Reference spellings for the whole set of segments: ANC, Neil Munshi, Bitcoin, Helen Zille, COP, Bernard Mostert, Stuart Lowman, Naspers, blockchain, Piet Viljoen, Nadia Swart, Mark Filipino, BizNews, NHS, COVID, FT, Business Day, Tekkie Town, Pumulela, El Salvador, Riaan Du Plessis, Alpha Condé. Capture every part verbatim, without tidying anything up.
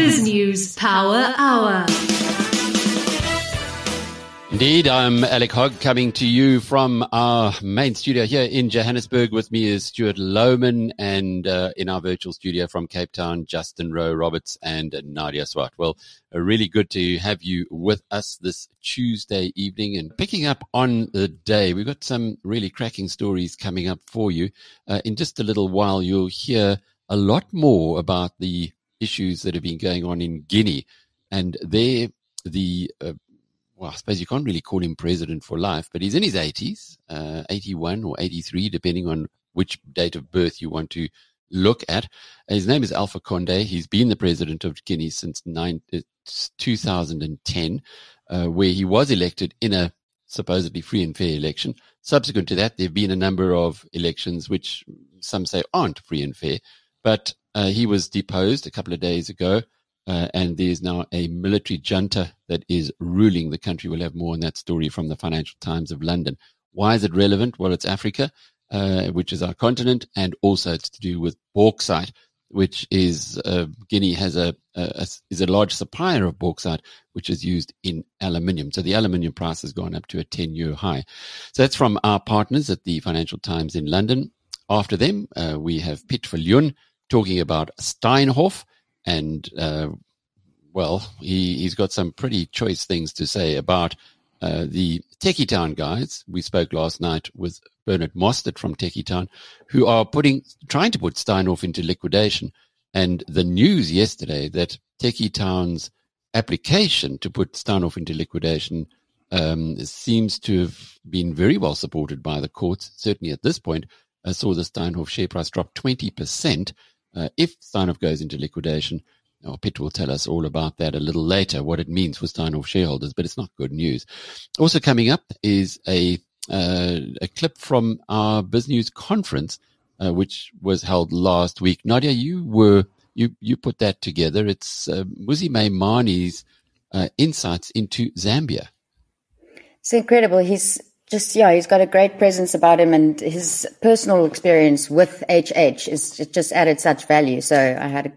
BizNews Power Hour. Indeed, I'm Alec Hogg coming to you from our main studio here in Johannesburg. With me is Stuart Lowman, and uh, in our virtual studio from Cape Town, Justin Rowe-Roberts and Nadia Swart. Well, really good to have you with us this Tuesday evening. And picking up on the day, we've got some really cracking stories coming up for you. Uh, in just a little while, you'll hear a lot more about the issues that have been going on in Guinea. And there, the... Uh, well, I suppose you can't really call him president for life, but he's in his eighties, uh, eighty-one or eighty-three, depending on which date of birth you want to look at. His name is Alpha Condé. He's been the president of Guinea since nine, uh, two thousand ten, uh, where he was elected in a supposedly free and fair election. Subsequent to that, there have been a number of elections which some say aren't free and fair, but uh, he was deposed a couple of days ago. Uh, and there's now a military junta that is ruling the country. We'll have more on that story from the Financial Times of London. Why is it relevant? Well, it's Africa, uh, which is our continent, and also it's to do with bauxite, which is uh, Guinea has a, a, a is a large supplier of bauxite, which is used in aluminium. So the aluminium price has gone up to a ten-year high. So that's from our partners at the Financial Times in London. After them, uh, we have Piet Viljoen talking about Steinhoff. And, uh, well, he, he's got some pretty choice things to say about uh, the Tekkie Town guys. We spoke last night with Bernard Mostert from Tekkie Town, who are putting, trying to put Steinhoff into liquidation. And the news yesterday that Tekkie Town's application to put Steinhoff into liquidation um, seems to have been very well supported by the courts. Certainly at this point, I saw the Steinhoff share price drop twenty percent. Uh, if Steinhoff goes into liquidation, oh, Piet will tell us all about that a little later, what it means for Steinhoff shareholders, but it's not good news. Also coming up is a uh, a clip from our BizNews conference, uh, which was held last week. Nadia, you were you you put that together. It's uh, Muzi Maimani's uh, insights into Zambia. It's incredible. He's Just, yeah, he's got a great presence about him, and his personal experience with H H is just added such value. So I had a,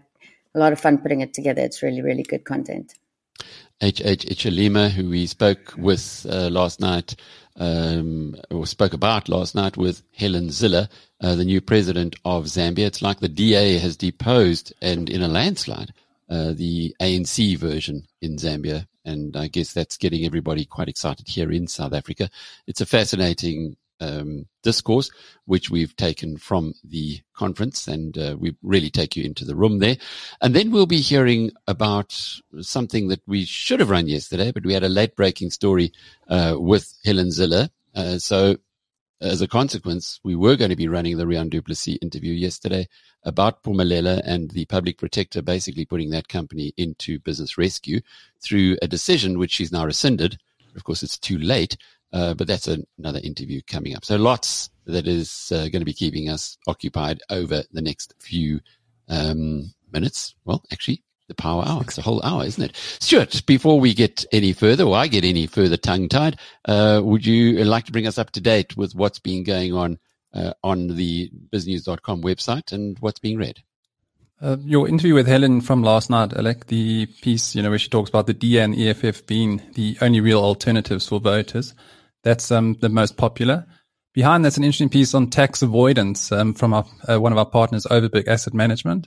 a lot of fun putting it together. It's really, really good content. H H Hichilema, who we spoke with uh, last night, um, or spoke about last night with Helen Zille, uh, the new president of Zambia. It's like the D A has deposed, and in a landslide, uh, the A N C version in Zambia. And I guess that's getting everybody quite excited here in South Africa. It's a fascinating um, discourse, which we've taken from the conference, and uh, we really take you into the room there. And then we'll be hearing about something that we should have run yesterday, but we had a late-breaking story uh, with Helen Zille. Uh, so as a consequence, we were going to be running the Rian Du Plessis interview yesterday about Pummelela and the public protector basically putting that company into business rescue through a decision which she's now rescinded. Of course, it's too late, uh, but that's an, another interview coming up. So lots that is uh, going to be keeping us occupied over the next few um, minutes. Well, actually, the power hour. It's a whole hour, isn't it? Stuart, before we get any further, or I get any further tongue-tied, uh, would you like to bring us up to date with what's been going on Uh, on the biznews dot com website and what's being read? Uh, your interview with Helen from last night, Alec, the piece, you know, where she talks about the D A and E F F being the only real alternatives for voters. That's um, the most popular. Behind that's an interesting piece on tax avoidance um, from our, uh, one of our partners, Overberg Asset Management.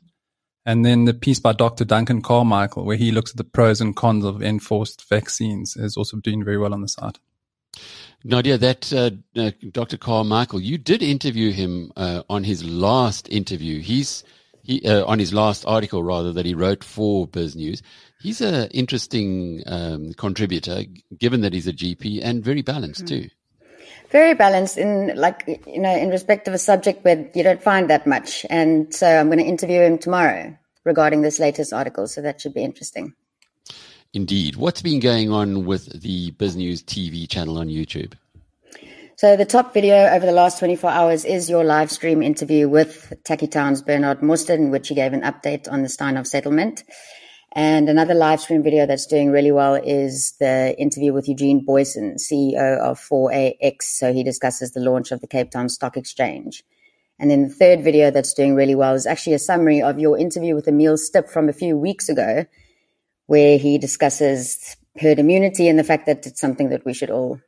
And then the piece by Doctor Duncan Carmichael, where he looks at the pros and cons of enforced vaccines, is also doing very well on the site. Nadia, that uh, uh, Doctor Carmichael, you did interview him uh, on his last interview. He's he uh, on his last article, rather, that he wrote for BizNews. He's an interesting um, contributor, given that he's a G P, and very balanced too. Very balanced in, like, you know, in respect of a subject where you don't find that much. And so I'm going to interview him tomorrow regarding this latest article. So that should be interesting. Indeed. What's been going on with the BizNews T V channel on YouTube? So the top video over the last twenty-four hours is your live stream interview with Tekkie Town's Bernard Mostert, in which he gave an update on the Steinhoff settlement. And another live stream video that's doing really well is the interview with Eugene Boyson, C E O of four A X. So he discusses the launch of the Cape Town Stock Exchange. And then the third video that's doing really well is actually a summary of your interview with Emile Stipp from a few weeks ago, where he discusses herd immunity and the fact that it's something that we should all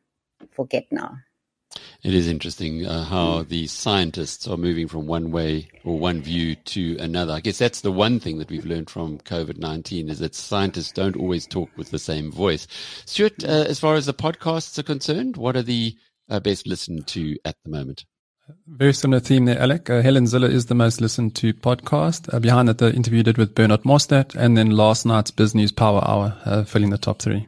forget now. It is interesting uh, how the scientists are moving from one way or one view to another. I guess that's the one thing that we've learned from COVID nineteen is that scientists don't always talk with the same voice. Stuart, uh, as far as the podcasts are concerned, what are the uh, best listened to at the moment? Very similar theme there, Alec. Uh, Helen Zille is the most listened to podcast. Uh, behind that, they interviewed it with Bernard Mostert, and then last night's BizNews Power Hour, uh, filling the top three.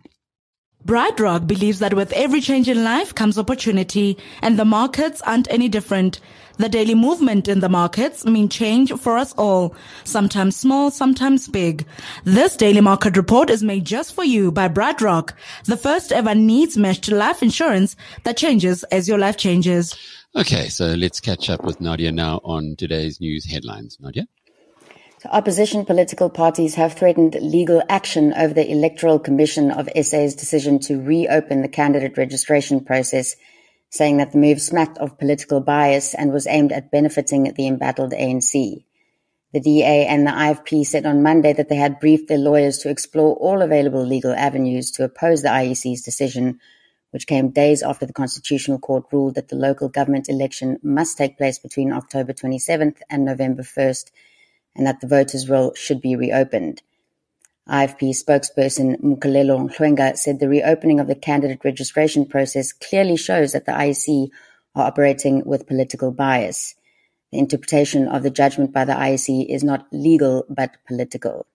BrightRock believes that with every change in life comes opportunity, and the markets aren't any different. The daily movement in the markets mean change for us all, sometimes small, sometimes big. This daily market report is made just for you by BrightRock, the first ever needs meshed life insurance that changes as your life changes. Okay, so let's catch up with Nadia now on today's news headlines. Nadia? So opposition political parties have threatened legal action over the Electoral Commission of S A's decision to reopen the candidate registration process, saying that the move smacked of political bias and was aimed at benefiting the embattled A N C. The D A and the I F P said on Monday that they had briefed their lawyers to explore all available legal avenues to oppose the I E C's decision, which came days after the Constitutional Court ruled that the local government election must take place between October twenty-seventh and November first, and that the voters' roll should be reopened. I F P spokesperson Mukalelo Mhlwenga said the reopening of the candidate registration process clearly shows that the I E C are operating with political bias. The interpretation of the judgment by the I E C is not legal but political.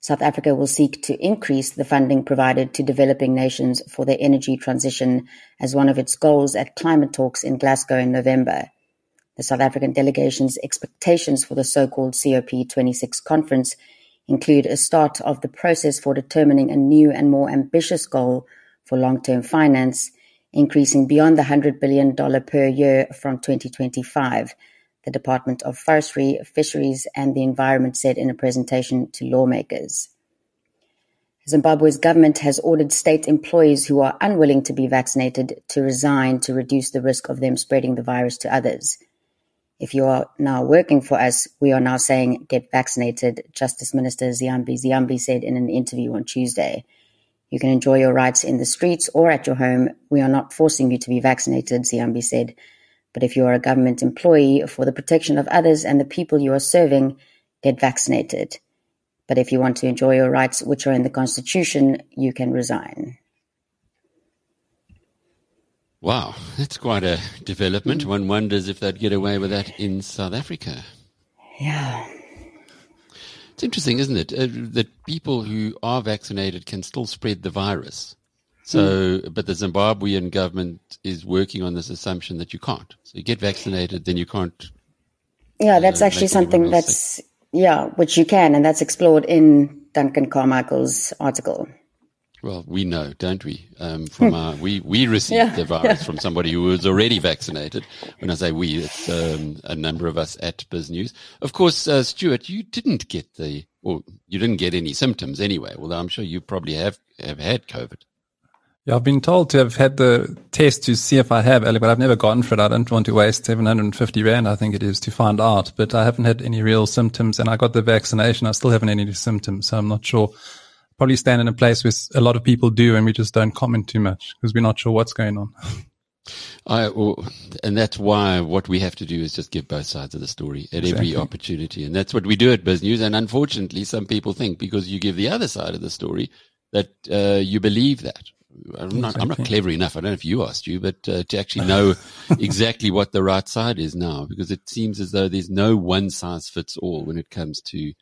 South Africa will seek to increase the funding provided to developing nations for their energy transition as one of its goals at climate talks in Glasgow in November. The South African delegation's expectations for the so-called C O P twenty-six conference include a start of the process for determining a new and more ambitious goal for long-term finance, increasing beyond the one hundred billion dollars per year from twenty twenty-five, the Department of Forestry, Fisheries and the Environment said in a presentation to lawmakers. Zimbabwe's government has ordered state employees who are unwilling to be vaccinated to resign to reduce the risk of them spreading the virus to others. If you are now working for us, we are now saying get vaccinated, Justice Minister Ziyambi Ziyambi said in an interview on Tuesday. You can enjoy your rights in the streets or at your home. We are not forcing you to be vaccinated, Ziyambi said. But if you are a government employee for the protection of others and the people you are serving, get vaccinated. But if you want to enjoy your rights, which are in the Constitution, you can resign. Wow, that's quite a development. One wonders if they'd get away with that in South Africa. Yeah. It's interesting, isn't it, uh, that people who are vaccinated can still spread the virus. So, mm. But the Zimbabwean government is working on this assumption that you can't. So you get vaccinated, then you can't. Yeah, that's uh, actually something that's, sick. yeah, which you can, and that's explored in Duncan Carmichael's article. Well, we know, don't we? Um, from our, we, we received yeah, the virus yeah. from somebody who was already vaccinated. When I say we, it's um, a number of us at BizNews. Of course, uh, Stuart, you didn't get the, or you didn't get any symptoms anyway, although I'm sure you probably have, have had COVID. Yeah, I've been told to have had the test to see if I have, Alec, but I've never gotten for it. I don't want to waste seven hundred fifty rand, I think it is, to find out. But I haven't had any real symptoms, and I got the vaccination. I still haven't had any symptoms, so I'm not sure. Probably stand in a place where a lot of people do, and we just don't comment too much because we're not sure what's going on. I, and that's why what we have to do is just give both sides of the story at exactly. every opportunity. And that's what we do at BizNews. And unfortunately, some people think because you give the other side of the story that uh, you believe that. I'm not, exactly. I'm not clever enough. I don't know if you are, Stu, but uh, to actually know exactly what the right side is now, because it seems as though there's no one size fits all when it comes to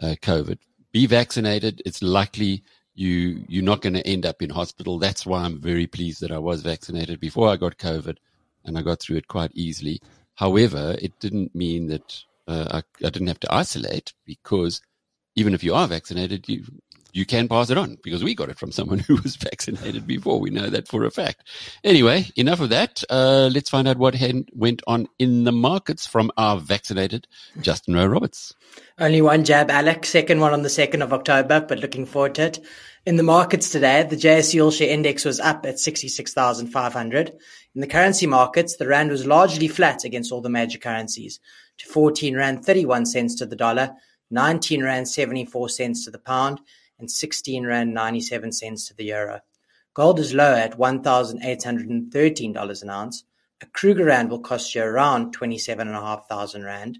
uh, COVID. Be vaccinated. It's likely you, you're not going to end up in hospital. That's why I'm very pleased that I was vaccinated before I got COVID, and I got through it quite easily. However, it didn't mean that uh, I, I didn't have to isolate, because even if you are vaccinated, you you can pass it on, because we got it from someone who was vaccinated before. We know that for a fact. Anyway, enough of that. Uh, let's find out what had, went on in the markets from our vaccinated Justin Rowe-Roberts. Only one jab, Alec. Second one on the second of October, but looking forward to it. In the markets today, the J S E All Share Index was up at sixty-six thousand five hundred. In the currency markets, the rand was largely flat against all the major currencies, to fourteen rand thirty-one cents to the dollar, nineteen rand seventy-four cents to the pound, and sixteen rand ninety-seven cents to the euro. Gold is lower at one thousand eight hundred thirteen dollars an ounce. A Kruger Rand will cost you around twenty-seven thousand five hundred rand.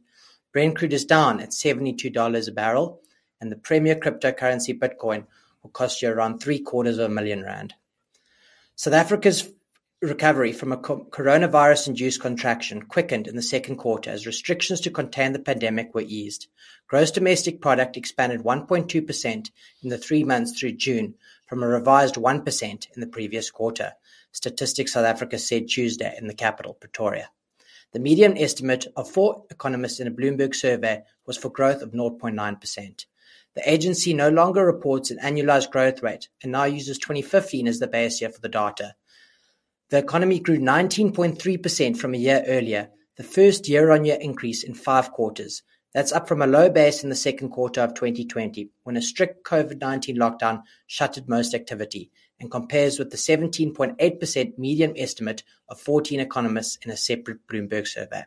Brent crude is down at seventy-two dollars a barrel, and the premier cryptocurrency Bitcoin will cost you around three quarters of a million rand. South Africa's recovery from a coronavirus-induced contraction quickened in the second quarter as restrictions to contain the pandemic were eased. Gross domestic product expanded one point two percent in the three months through June from a revised one percent in the previous quarter, Statistics South Africa said Tuesday in the capital, Pretoria. The median estimate of four economists in a Bloomberg survey was for growth of zero point nine percent. The agency no longer reports an annualized growth rate and now uses twenty fifteen as the base year for the data. The economy grew nineteen point three percent from a year earlier, the first year-on-year increase in five quarters. That's up from a low base in the second quarter of twenty twenty, when a strict COVID nineteen lockdown shuttered most activity, and compares with the seventeen point eight percent median estimate of fourteen economists in a separate Bloomberg survey.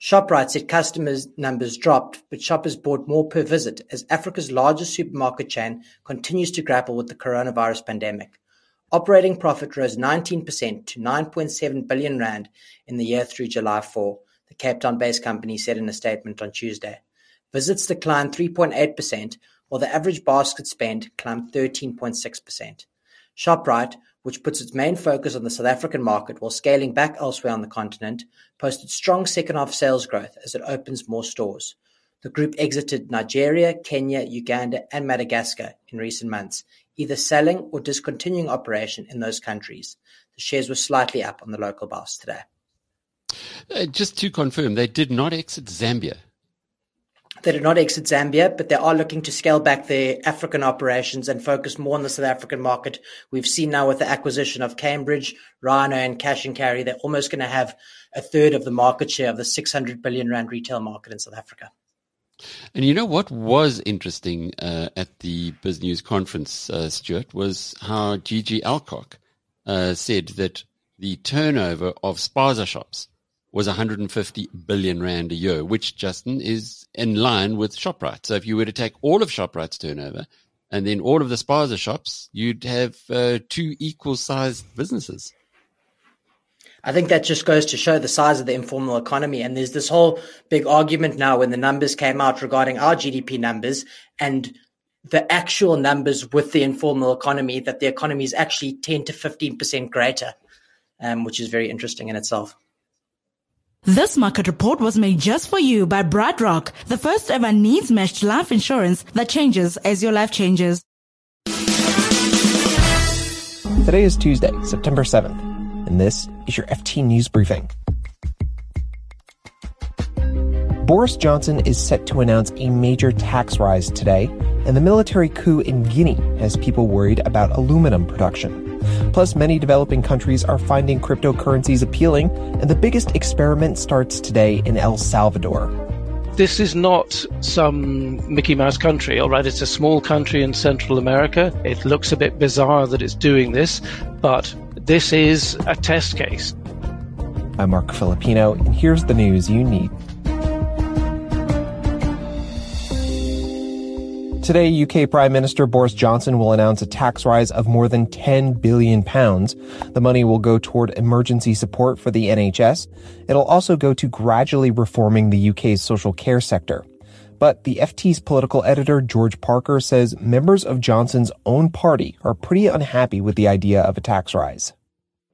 ShopRite said customers' numbers dropped, but shoppers bought more per visit as Africa's largest supermarket chain continues to grapple with the coronavirus pandemic. Operating profit rose nineteen percent to nine point seven billion rand in the year through July fourth, the Cape Town-based company said in a statement on Tuesday. Visits declined three point eight percent, while the average basket spend climbed thirteen point six percent. ShopRite, which puts its main focus on the South African market while scaling back elsewhere on the continent, posted strong second-half sales growth as it opens more stores. The group exited Nigeria, Kenya, Uganda, and Madagascar in recent months, either selling or discontinuing operation in those countries. The shares were slightly up on the local bourse today. Uh, just to confirm, they did not exit Zambia. They did not exit Zambia, but they are looking to scale back their African operations and focus more on the South African market. We've seen now with the acquisition of Cambridge, Rhino and Cash and Carry, they're almost going to have a third of the market share of the six hundred billion rand retail market in South Africa. And you know what was interesting uh, at the BizNews conference, uh, Stuart, was how Gigi Alcock uh, said that the turnover of Spaza shops was one hundred fifty billion rand a year, which, Justin, is in line with ShopRite. So if you were to take all of ShopRite's turnover and then all of the Spaza shops, you'd have uh, two equal-sized businesses. I think that just goes to show the size of the informal economy. And there's this whole big argument now when the numbers came out regarding our G D P numbers and the actual numbers with the informal economy, that the economy is actually ten to fifteen percent greater, um, which is very interesting in itself. This market report was made just for you by BrightRock, the first ever needs-matched life insurance that changes as your life changes. Today is Tuesday, September seventh. And this is your F T News Briefing. Boris Johnson is set to announce a major tax rise today, and the military coup in Guinea has people worried about aluminum production. Plus, many developing countries are finding cryptocurrencies appealing, and the biggest experiment starts today in El Salvador. This is not some Mickey Mouse country, all right? It's a small country in Central America. It looks a bit bizarre that it's doing this, but this is a test case. I'm Mark Filipino, and here's the news you need. Today, U K Prime Minister Boris Johnson will announce a tax rise of more than ten billion pounds. The money will go toward emergency support for the N H S. It'll also go to gradually reforming the U K's social care sector. But the F T's political editor, George Parker, says members of Johnson's own party are pretty unhappy with the idea of a tax rise.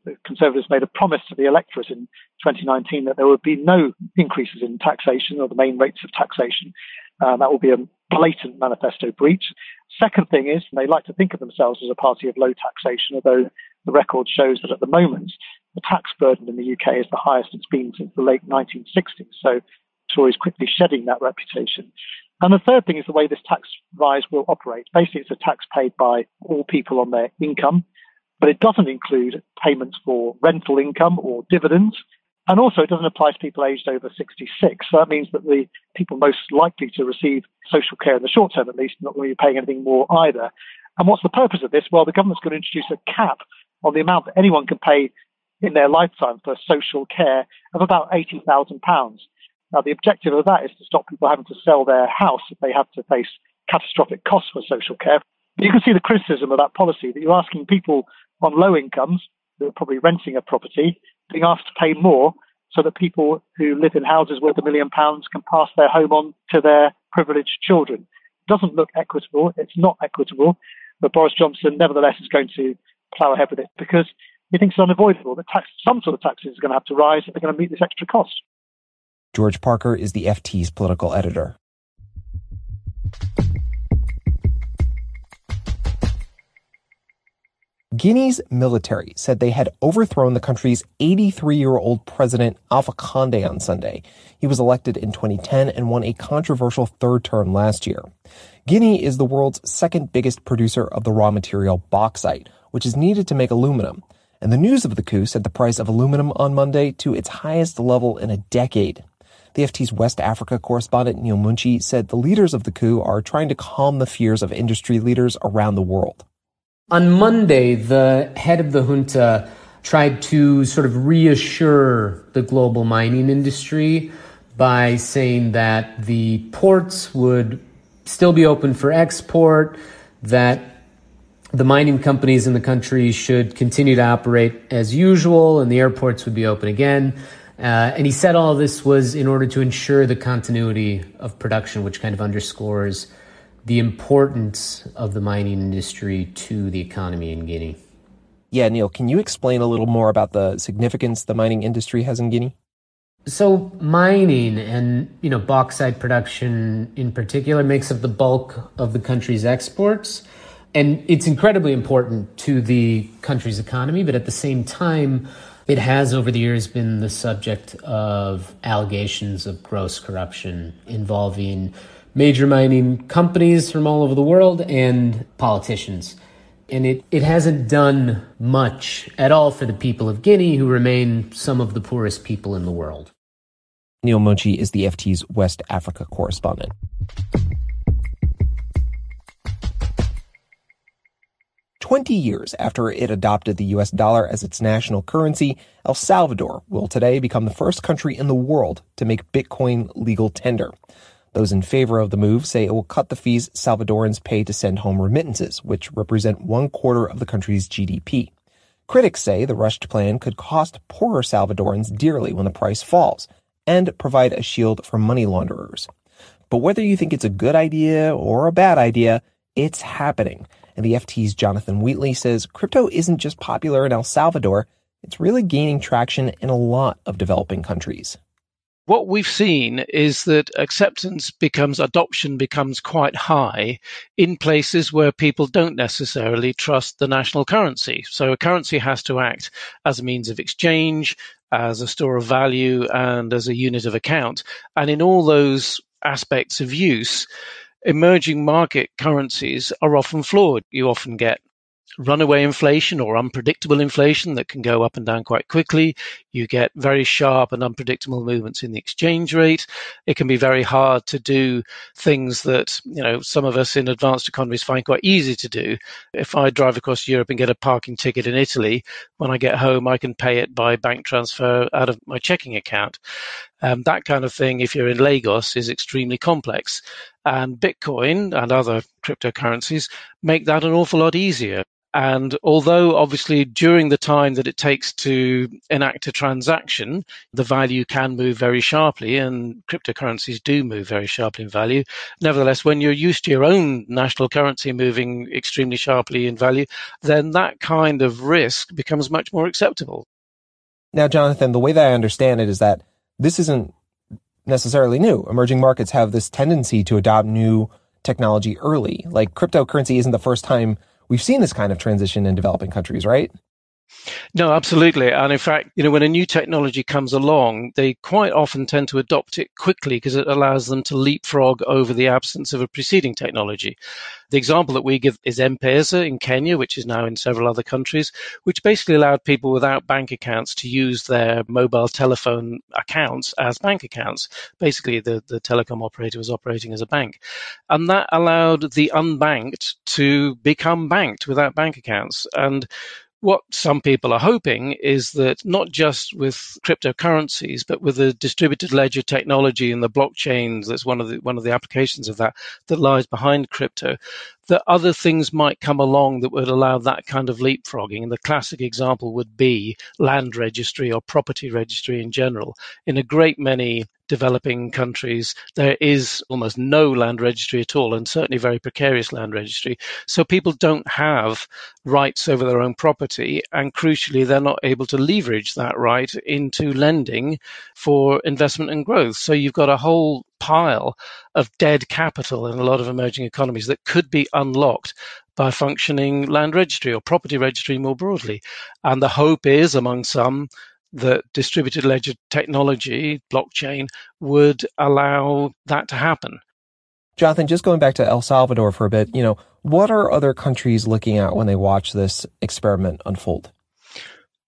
The Conservatives made a promise to the electorate in twenty nineteen that there would be no increases in taxation or the main rates of taxation. Uh, that will be a blatant manifesto breach. Second thing is, they like to think of themselves as a party of low taxation, although the record shows that at the moment, the tax burden in the U K is the highest it's been since the late nineteen sixties. So Tories quickly shedding that reputation. And the third thing is the way this tax rise will operate. Basically, it's a tax paid by all people on their income, but it doesn't include payments for rental income or dividends. And also, it doesn't apply to people aged over sixty-six. So that means that the people most likely to receive social care in the short term, at least, not going to be paying anything more either. And what's the purpose of this? Well, the government's going to introduce a cap on the amount that anyone can pay in their lifetime for social care of about eighty thousand pounds. Now, the objective of that is to stop people having to sell their house if they have to face catastrophic costs for social care. But you can see the criticism of that policy, that you're asking people on low incomes who are probably renting a property, being asked to pay more so that people who live in houses worth a million pounds can pass their home on to their privileged children. It doesn't look equitable. It's not equitable. But Boris Johnson, nevertheless, is going to plough ahead with it because he thinks it's unavoidable. The tax, some sort of taxes are going to have to rise if they're going to meet this extra cost. George Parker is the F T's political editor. Guinea's military said they had overthrown the country's eighty-three-year-old president, Alpha Condé, on Sunday. He was elected in twenty ten and won a controversial third term last year. Guinea is the world's second biggest producer of the raw material bauxite, which is needed to make aluminum. And the news of the coup sent the price of aluminum on Monday to its highest level in a decade. The F T's West Africa correspondent Neil Munshi said the leaders of the coup are trying to calm the fears of industry leaders around the world. On Monday, the head of the junta tried to sort of reassure the global mining industry by saying that the ports would still be open for export, that the mining companies in the country should continue to operate as usual, and the airports would be open again. Uh, and he said all this was in order to ensure the continuity of production, which kind of underscores the importance of the mining industry to the economy in Guinea. Yeah, Neil, can you explain a little more about the significance the mining industry has in Guinea? So mining and, you know, bauxite production in particular makes up the bulk of the country's exports. And it's incredibly important to the country's economy, but at the same time, it has over the years been the subject of allegations of gross corruption involving major mining companies from all over the world and politicians. And it, it hasn't done much at all for the people of Guinea, who remain some of the poorest people in the world. Neil Munshi is the F T's West Africa correspondent. Twenty years after it adopted the U S dollar as its national currency, El Salvador will today become the first country in the world to make Bitcoin legal tender. Those in favor of the move say it will cut the fees Salvadorans pay to send home remittances, which represent one quarter of the country's G D P. Critics say the rushed plan could cost poorer Salvadorans dearly when the price falls and provide a shield for money launderers. But whether you think it's a good idea or a bad idea, it's happening. And the F T's Jonathan Wheatley says crypto isn't just popular in El Salvador, it's really gaining traction in a lot of developing countries. What we've seen is that acceptance becomes, adoption becomes quite high in places where people don't necessarily trust the national currency. So a currency has to act as a means of exchange, as a store of value, and as a unit of account. And in all those aspects of use, emerging market currencies are often flawed. You often get runaway inflation or unpredictable inflation that can go up and down quite quickly. You get very sharp and unpredictable movements in the exchange rate. It can be very hard to do things that, you know, some of us in advanced economies find quite easy to do. If I drive across Europe and get a parking ticket in Italy, when I get home, I can pay it by bank transfer out of my checking account. Um, that kind of thing, if you're in Lagos, is extremely complex. And Bitcoin and other cryptocurrencies make that an awful lot easier. And although obviously during the time that it takes to enact a transaction, the value can move very sharply, and cryptocurrencies do move very sharply in value. Nevertheless, when you're used to your own national currency moving extremely sharply in value, then that kind of risk becomes much more acceptable. Now, Jonathan, the way that I understand it is that this isn't necessarily new. Emerging markets have this tendency to adopt new technology early. Like cryptocurrency isn't the first time we've seen this kind of transition in developing countries, right? No, absolutely. And in fact, you know, when a new technology comes along, they quite often tend to adopt it quickly because it allows them to leapfrog over the absence of a preceding technology. The example that we give is M-Pesa in Kenya, which is now in several other countries, which basically allowed people without bank accounts to use their mobile telephone accounts as bank accounts. Basically, the, the telecom operator was operating as a bank. And that allowed the unbanked to become banked without bank accounts. And What some people are hoping is that not just with cryptocurrencies, but with the distributed ledger technology and the blockchain, that's one of the one of the applications of that that lies behind crypto, that other things might come along that would allow that kind of leapfrogging. And the classic example would be land registry or property registry in general. In a great many developing countries, there is almost no land registry at all, and certainly very precarious land registry. So people don't have rights over their own property, and crucially, they're not able to leverage that right into lending for investment and growth. So you've got a whole pile of dead capital in a lot of emerging economies that could be unlocked by functioning land registry or property registry more broadly. And the hope is, among some, that distributed ledger technology, blockchain, would allow that to happen. Jonathan, just going back to El Salvador for a bit, you know, what are other countries looking at when they watch this experiment unfold?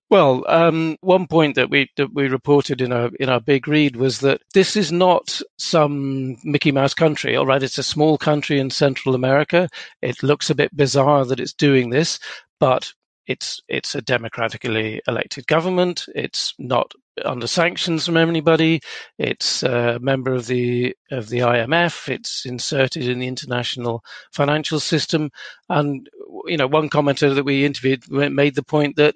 Well, um, one point that we that we reported in our in our big read was that this is not some Mickey Mouse country. All right, it's a small country in Central America. It looks a bit bizarre that it's doing this, but It's it's a democratically elected government. It's not under sanctions from anybody. It's a member of the of the I M F. It's inserted in the international financial system. And you know, one commenter that we interviewed made the point that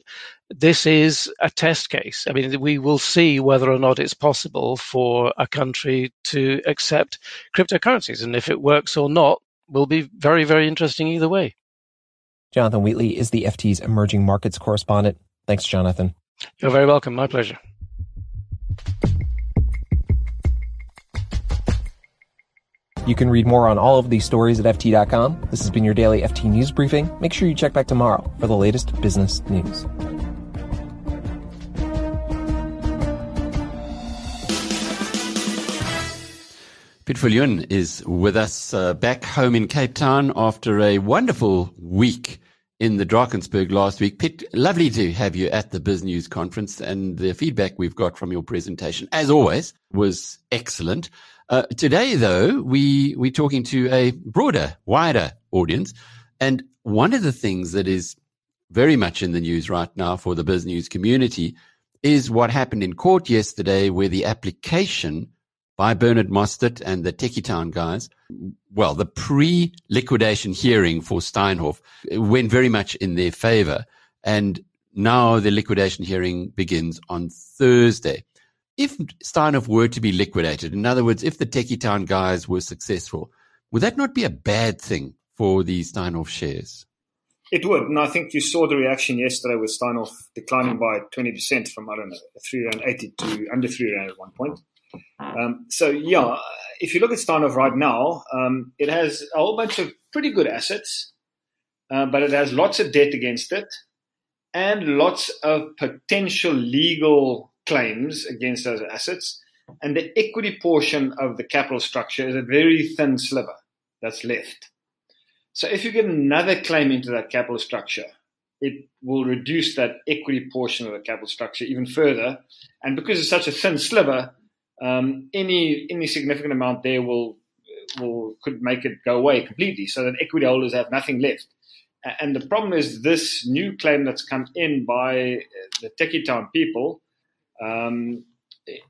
this is a test case. I mean, we will see whether or not it's possible for a country to accept cryptocurrencies, and if it works or not, will be very, very interesting either way. Jonathan Wheatley is the F T's emerging markets correspondent. Thanks, Jonathan. You're very welcome. My pleasure. You can read more on all of these stories at F T dot com. This has been your daily F T News Briefing. Make sure you check back tomorrow for the latest business news. Piet Viljoen is with us uh, back home in Cape Town after a wonderful week in the Drakensberg last week. Piet, lovely to have you at the BizNews conference, and the feedback we've got from your presentation, as always, was excellent. Uh, today, though, we, we're talking to a broader, wider audience, and one of the things that is very much in the news right now for the BizNews community is what happened in court yesterday, where the application by Bernard Mostert and the Tekkie Town guys, well, the pre-liquidation hearing for Steinhoff went very much in their favor. And now the liquidation hearing begins on Thursday. If Steinhoff were to be liquidated, in other words, if the Tekkie Town guys were successful, would that not be a bad thing for the Steinhoff shares? It would. And I think you saw the reaction yesterday with Steinhoff declining by twenty percent from, I don't know, three rand eighty to under three rand at one point. Um, so, yeah, if you look at Steinhoff right now, um, it has a whole bunch of pretty good assets, uh, but it has lots of debt against it and lots of potential legal claims against those assets. And the equity portion of the capital structure is a very thin sliver that's left. So if you get another claim into that capital structure, it will reduce that equity portion of the capital structure even further. And because it's such a thin sliver, Um, any any significant amount there will will could make it go away completely, so that equity holders have nothing left. And the problem is this new claim that's come in by the Tekkie Town people um,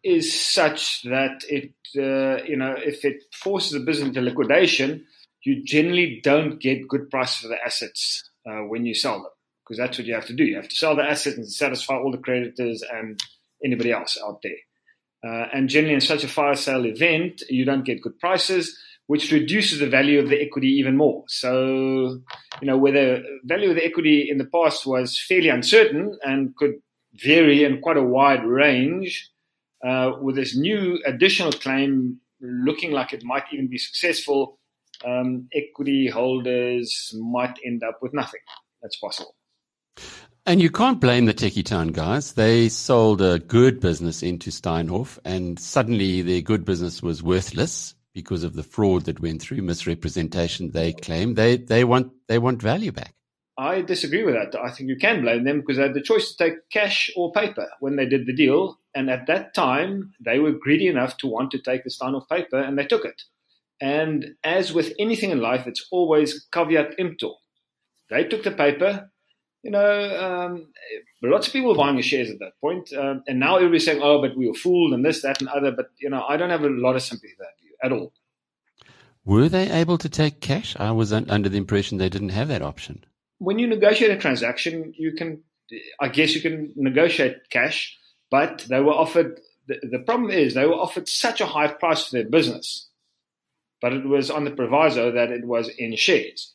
is such that it uh, you know if it forces the business into liquidation, you generally don't get good prices for the assets uh, when you sell them, because that's what you have to do. You have to sell the assets and satisfy all the creditors and anybody else out there. Uh, and generally in such a fire sale event, you don't get good prices, which reduces the value of the equity even more. So, you know, where the value of the equity in the past was fairly uncertain and could vary in quite a wide range, uh, with this new additional claim looking like it might even be successful, um, equity holders might end up with nothing. That's possible. And you can't blame the Tekkie Town guys. They sold a good business into Steinhoff, and suddenly their good business was worthless because of the fraud that went through, misrepresentation they claim. They they want they want value back. I disagree with that. I think you can blame them because they had the choice to take cash or paper when they did the deal. And at that time, they were greedy enough to want to take the Steinhoff paper, and they took it. And as with anything in life, it's always caveat emptor. They took the paper. you know, um, lots of people were buying the shares at that point. Um, and now everybody's saying, oh, but we were fooled and this, that, and other. But, you know, I don't have a lot of sympathy for that view at all. Were they able to take cash? I was un- under the impression they didn't have that option. When you negotiate a transaction, you can, I guess you can negotiate cash, but they were offered, the, the problem is they were offered such a high price for their business, but it was on the proviso that it was in shares.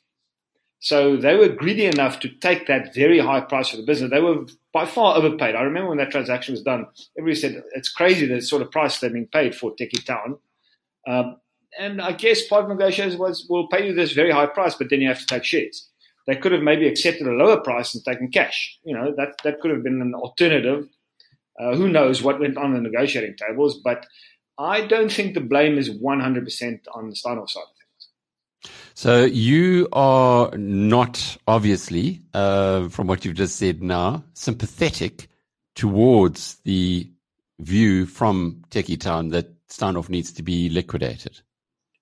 So they were greedy enough to take that very high price for the business. They were by far overpaid. I remember when that transaction was done, everybody said, it's crazy the sort of price they're being paid for Tekkie Town. Um, and I guess part of negotiation was, we'll pay you this very high price, but then you have to take shares. They could have maybe accepted a lower price and taken cash. You know, that, that could have been an alternative. Uh, who knows what went on in the negotiating tables, but I don't think the blame is one hundred percent on the Steinhoff side of things. So you are not, obviously, uh, from what you've just said now, sympathetic towards the view from Tekkie Town that Steinhoff needs to be liquidated.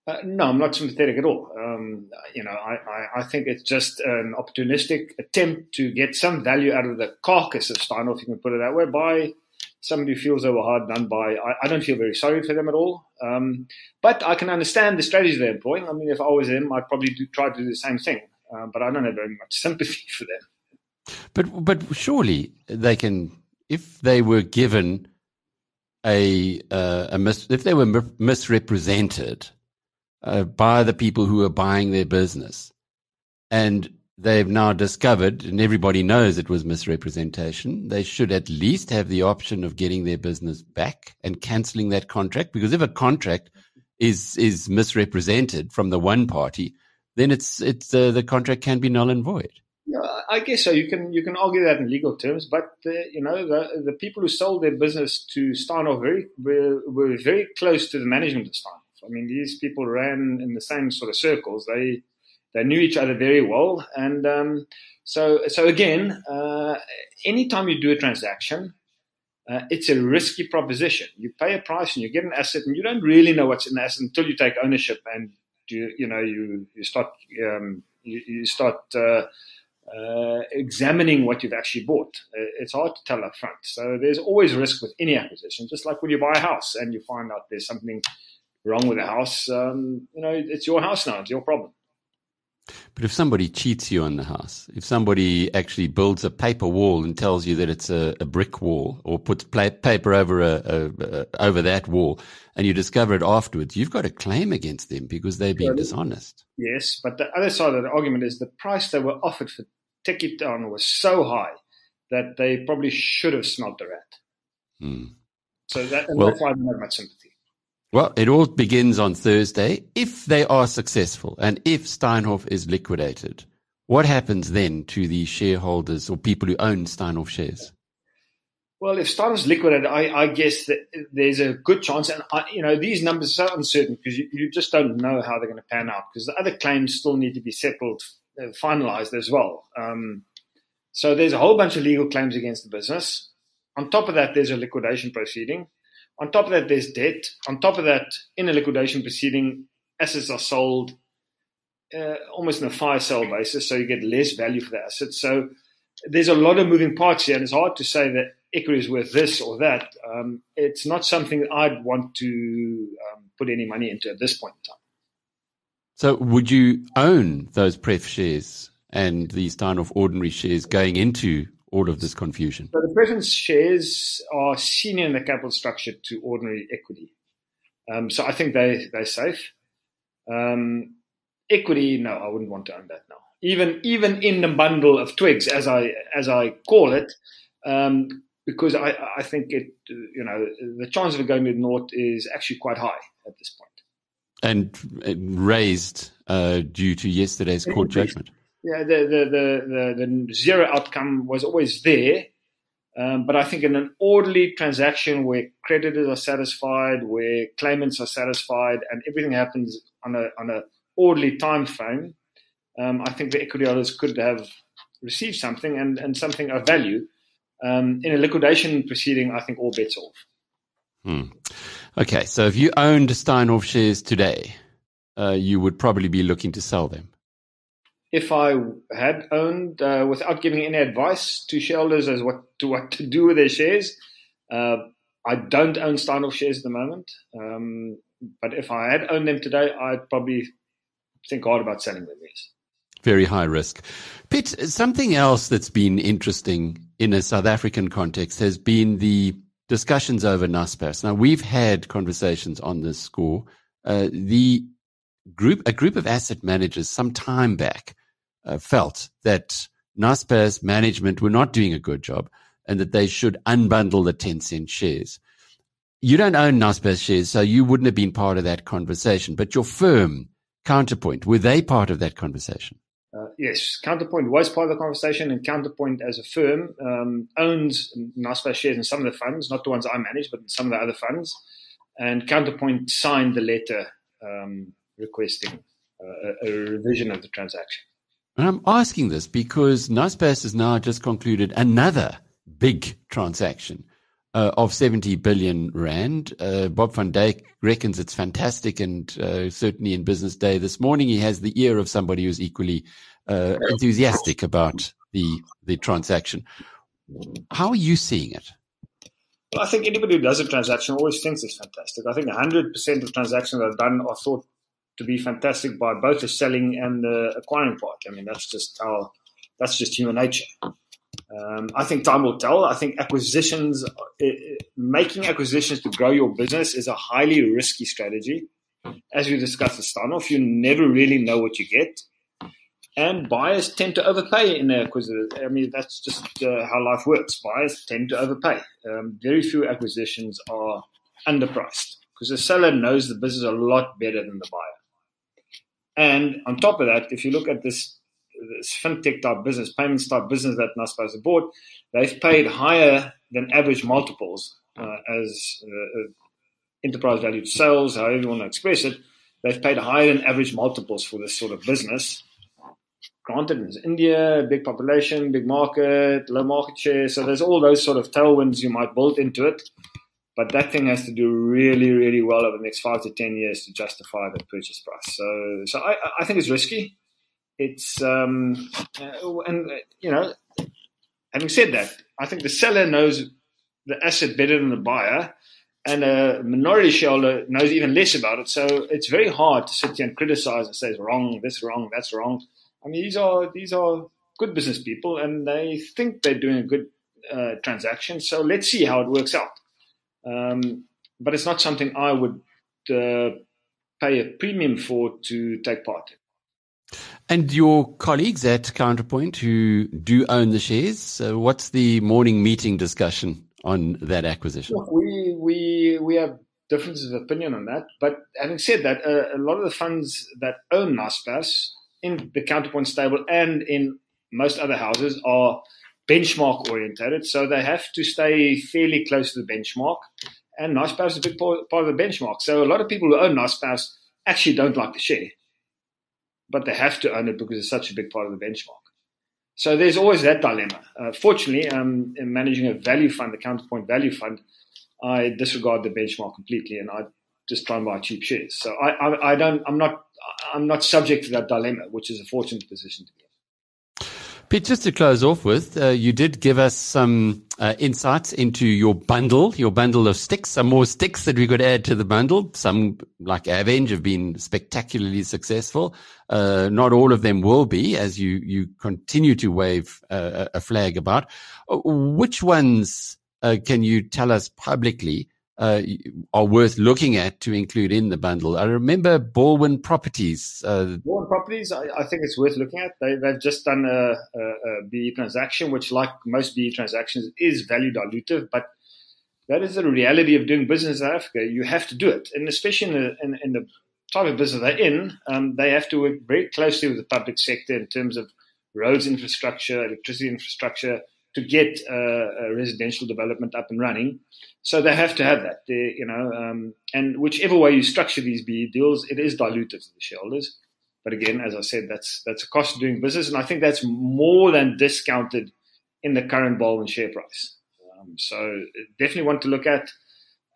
Uh, no, I'm not sympathetic at all. Um, you know, I, I, I think it's just an opportunistic attempt to get some value out of the carcass of Steinhoff, if you can put it that way, by somebody who feels they were hard done by. I, I don't feel very sorry for them at all. Um, but I can understand the strategy they're employing. I mean, if I was them, I'd probably do, try to do the same thing. Uh, but I don't have very much sympathy for them. But but surely they can, if they were given a, uh, a mis- if they were mi- misrepresented, Uh, by the people who are buying their business. And they've now discovered, and everybody knows it was misrepresentation, they should at least have the option of getting their business back and cancelling that contract. Because if a contract is is misrepresented from the one party, then it's it's uh, the contract can be null and void. Yeah, I guess so. You can you can argue that in legal terms, but uh, you know the the people who sold their business to Steinhoff very were, were very close to the management of Steinhoff. I mean, these people ran in the same sort of circles. They they knew each other very well. And um, so, so again, uh, anytime you do a transaction, uh, it's a risky proposition. You pay a price and you get an asset, and you don't really know what's in the asset until you take ownership and, you, you know, you, you start, um, you, you start uh, uh, examining what you've actually bought. It's hard to tell up front. So there's always risk with any acquisition, just like when you buy a house and you find out there's something wrong with the house, um, you know, it's your house now, it's your problem. But if somebody cheats you on the house, if somebody actually builds a paper wall and tells you that it's a, a brick wall or puts pla- paper over a, a, a over that wall and you discover it afterwards, you've got a claim against them because they've been dishonest. Yes, but the other side of the argument is the price they were offered for Tekkie Town was so high that they probably should have smelt the rat. Hmm. So that, and well, that's why I don't have much sympathy. Well, it all begins on Thursday. If they are successful and if Steinhoff is liquidated, what happens then to the shareholders or people who own Steinhoff shares? Well, if Steinhoff is liquidated, I, I guess that there's a good chance. And, I, you know, these numbers are so uncertain because you, you just don't know how they're going to pan out because the other claims still need to be settled, uh, finalized as well. Um, so there's a whole bunch of legal claims against the business. On top of that, there's a liquidation proceeding. On top of that, there's debt. On top of that, in a liquidation proceeding, assets are sold uh, almost on a fire sale basis, so you get less value for the assets. So there's a lot of moving parts here, and it's hard to say that equity is worth this or that. Um, it's not something that I'd want to um, put any money into at this point in time. So would you own those pref shares and these Steinhoff ordinary shares going into all of this confusion? So the preference shares are senior in the capital structure to ordinary equity. Um, so I think they, they're safe. Um, equity, no, I wouldn't want to own that now. Even even in the bundle of twigs, as I as I call it, um, because I, I think it, you know, the chance of it going to naught is actually quite high at this point. And raised uh, due to yesterday's court judgment. Yeah, the the, the the the zero outcome was always there, um, but I think in an orderly transaction where creditors are satisfied, where claimants are satisfied, and everything happens on a on a orderly time frame, um, I think the equity holders could have received something and, and something of value. Um, in a liquidation proceeding, I think all bets off. Hmm. Okay, so if you owned Steinhoff shares today, uh, you would probably be looking to sell them. if I had owned, uh, without giving any advice to shareholders as what to what to do with their shares, uh, I don't own Steinhoff shares at the moment. Um, but if I had owned them today, I'd probably think hard about selling them, yes. Very high risk. Piet, something else that's been interesting in a South African context has been the discussions over Naspers. Now, we've had conversations on this score. Uh, the group, a group of asset managers some time back uh, felt that Naspers management were not doing a good job and that they should unbundle the ten cent shares. You don't own Naspers shares, so you wouldn't have been part of that conversation. But your firm, Counterpoint, were they part of that conversation? Uh, yes, Counterpoint was part of the conversation, and Counterpoint as a firm um, owns Naspers shares in some of the funds, not the ones I manage, but in some of the other funds. And Counterpoint signed the letter um, requesting uh, a, a revision of the transaction. And I'm asking this because Naspers has now just concluded another big transaction uh, of seventy billion rand. Uh, Bob van Dijk reckons it's fantastic, and uh, certainly in Business Day this morning, he has the ear of somebody who's equally uh, enthusiastic about the the transaction. How are you seeing it? Well, I think anybody who does a transaction always thinks it's fantastic. I think one hundred percent of transactions that are done are thought to be fantastic by both the selling and the acquiring part. I mean, that's just how, that's just human nature. Um, I think time will tell. I think acquisitions, it, making acquisitions to grow your business is a highly risky strategy. As we discussed with Steinhoff, you never really know what you get. And buyers tend to overpay in their acquisitions. I mean, that's just uh, how life works. Buyers tend to overpay. Um, very few acquisitions are underpriced because the seller knows the business a lot better than the buyer. And on top of that, if you look at this, this fintech type business, payments type business that Naspers bought, they've paid higher than average multiples uh, as uh, enterprise value to sales, however you want to express it. They've paid higher than average multiples for this sort of business. Granted, it's India, big population, big market, low market share. So there's all those sort of tailwinds you might build into it. But that thing has to do really, really well over the next five to ten years to justify the purchase price. So, so I, I think it's risky. It's, um, and you know, having said that, I think the seller knows the asset better than the buyer, and a minority shareholder knows even less about it. So it's very hard to sit here and criticize and say it's wrong, this wrong, that's wrong. I mean, these are these are good business people, and they think they're doing a good uh, transaction. So let's see how it works out. Um, but it's not something I would uh, pay a premium for to take part in. And your colleagues at Counterpoint who do own the shares, uh, what's the morning meeting discussion on that acquisition? Look, we we we have differences of opinion on that. But having said that, uh, a lot of the funds that own Naspers in the Counterpoint stable and in most other houses are benchmark oriented, so they have to stay fairly close to the benchmark, and Naspers is a big part of the benchmark. So a lot of people who own Naspers actually don't like the share, but they have to own it because it's such a big part of the benchmark. So there's always that dilemma. Uh, fortunately, um, in managing a value fund, the Counterpoint Value Fund, I disregard the benchmark completely, and I just try and buy cheap shares. So I, I, I don't, I'm not, I'm not subject to that dilemma, which is a fortunate position to be in. Piet, just to close off with, uh, you did give us some uh, insights into your bundle, your bundle of sticks, some more sticks that we could add to the bundle. Some, like Avenge, have been spectacularly successful. Uh, not all of them will be, as you, you continue to wave uh, a flag about. Which ones uh, can you tell us publicly Uh, are worth looking at to include in the bundle? I remember Balwin Properties. Uh, Balwin Properties, I, I think it's worth looking at. They, they've just done a, a, a B E transaction, which, like most B E transactions, is value dilutive, but that is the reality of doing business in South Africa. You have to do it, and especially in the, in, in the type of business they're in, um, they have to work very closely with the public sector in terms of roads infrastructure, electricity infrastructure, to get uh, a residential development up and running. So they have to have that, they, you know, um, and whichever way you structure these B E deals, it is dilutive to the shareholders. But again, as I said, that's that's a cost of doing business, and I think that's more than discounted in the current Balwin share price. Um, so definitely one to look at.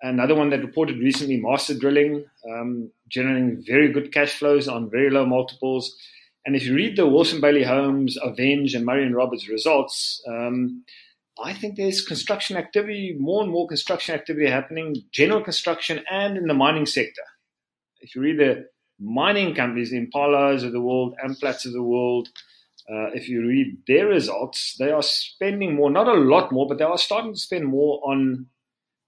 Another one that reported recently, Master Drilling, um, generating very good cash flows on very low multiples. And if you read the Wilson Bailey Holmes, Avenge, and Murray and Roberts results, um, I think there's construction activity, more and more construction activity happening, general construction and in the mining sector. If you read the mining companies, the Impalas of the world, Amplats of the world, uh, if you read their results, they are spending more, not a lot more, but they are starting to spend more on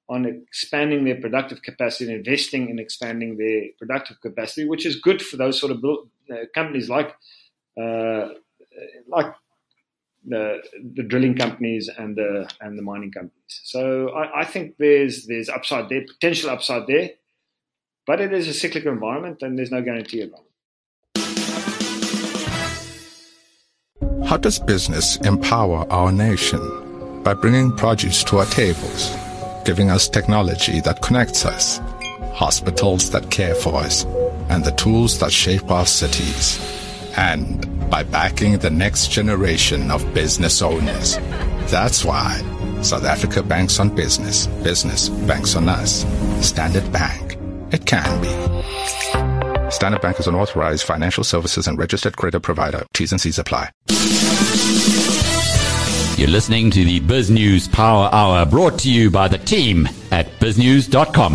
on expanding their productive capacity and investing in expanding their productive capacity, which is good for those sort of build, uh, companies like uh, like the the drilling companies and the and the mining companies. So I, I think there's there's upside there, potential upside there, but it is a cyclical environment and there's no guarantee about it. How does business empower our nation? By bringing produce to our tables, giving us technology that connects us, hospitals that care for us, and the tools that shape our cities. And by backing the next generation of business owners. That's why South Africa banks on business. Business banks on us. Standard Bank. It can be. Standard Bank is an authorized financial services and registered credit provider. T's and C's apply. You're listening to the BizNews Power Hour, brought to you by the team at biz news dot com.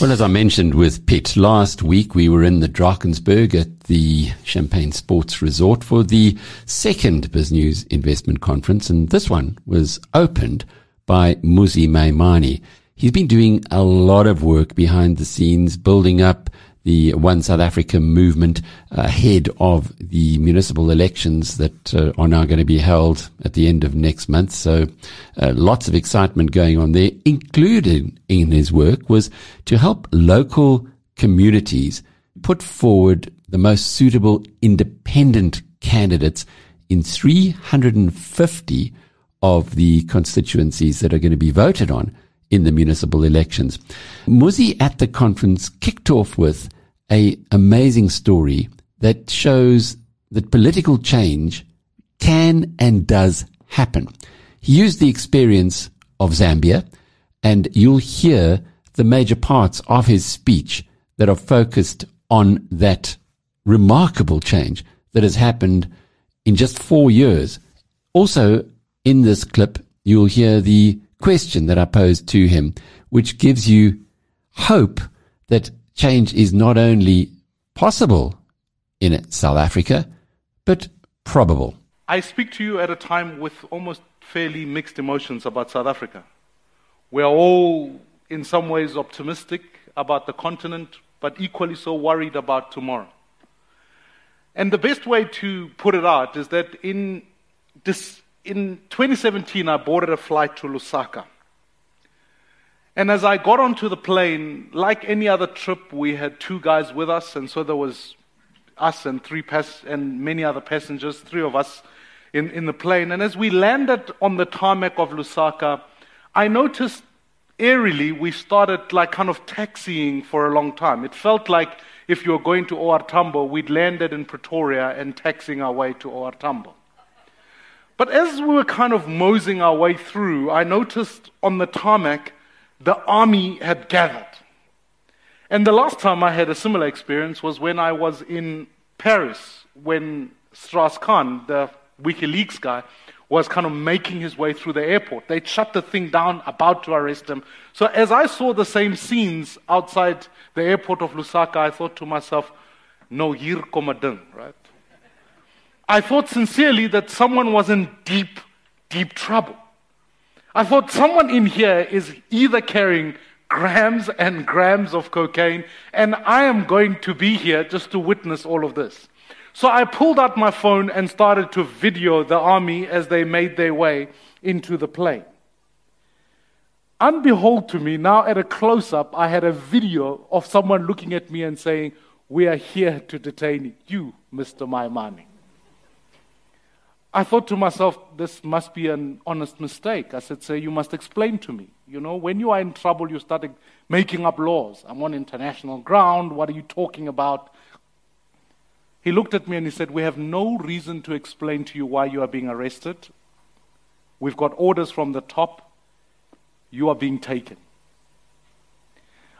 Well, as I mentioned with Piet, last week we were in the Drakensberg at the Champagne Sports Resort for the second BizNews Investment Conference, and this one was opened by Musi Maimane. He's been doing a lot of work behind the scenes, building up the One South Africa movement ahead of the municipal elections that uh, are now going to be held at the end of next month. So uh, lots of excitement going on there. Included in his work was to help local communities put forward the most suitable independent candidates in three hundred fifty of the constituencies that are going to be voted on in the municipal elections. Musi at the conference kicked off with an amazing story that shows that political change can and does happen. He used the experience of Zambia, and you'll hear the major parts of his speech that are focused on that remarkable change that has happened in just four years. Also, in this clip, you'll hear the question that I posed to him, which gives you hope that change is not only possible in South Africa, but probable. I speak to you at a time with almost fairly mixed emotions about South Africa. We're all in some ways optimistic about the continent, but equally so worried about tomorrow. And the best way to put it out is that in this In twenty seventeen, I boarded a flight to Lusaka. And as I got onto the plane, like any other trip, we had two guys with us, and so there was us and three pass- and many other passengers, three of us in, in the plane. And as we landed on the tarmac of Lusaka, I noticed eerily we started like kind of taxiing for a long time. It felt like if you were going to O R Tambo, we'd landed in Pretoria and taxiing our way to O R Tambo. But as we were kind of moseying our way through, I noticed on the tarmac, the army had gathered. And the last time I had a similar experience was when I was in Paris, when Strauss Kahn, the WikiLeaks guy, was kind of making his way through the airport. They shut the thing down, about to arrest him. So as I saw the same scenes outside the airport of Lusaka, I thought to myself, no, hier kom 'n ding, right? I thought sincerely that someone was in deep, deep trouble. I thought someone in here is either carrying grams and grams of cocaine, and I am going to be here just to witness all of this. So I pulled out my phone and started to video the army as they made their way into the plane. Unbehold to me, now at a close-up, I had a video of someone looking at me and saying, "We are here to detain you, Mister Maimane." I thought to myself, this must be an honest mistake. I said, sir, you must explain to me. You know, when you are in trouble, you start making up laws. I'm on international ground. What are you talking about? He looked at me and he said, we have no reason to explain to you why you are being arrested. We've got orders from the top. You are being taken.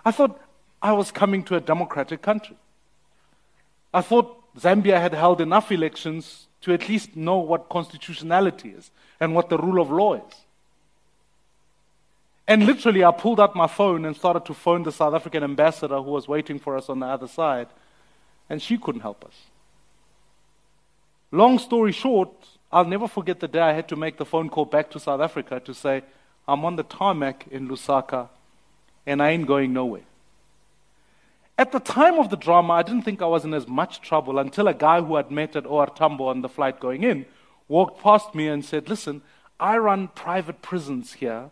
I thought I was coming to a democratic country. I thought Zambia had held enough elections to at least know what constitutionality is and what the rule of law is. And literally, I pulled out my phone and started to phone the South African ambassador who was waiting for us on the other side, and she couldn't help us. Long story short, I'll never forget the day I had to make the phone call back to South Africa to say, I'm on the tarmac in Lusaka, and I ain't going nowhere. At the time of the drama, I didn't think I was in as much trouble until a guy who I'd met at O R Tambo on the flight going in walked past me and said, listen, I run private prisons here.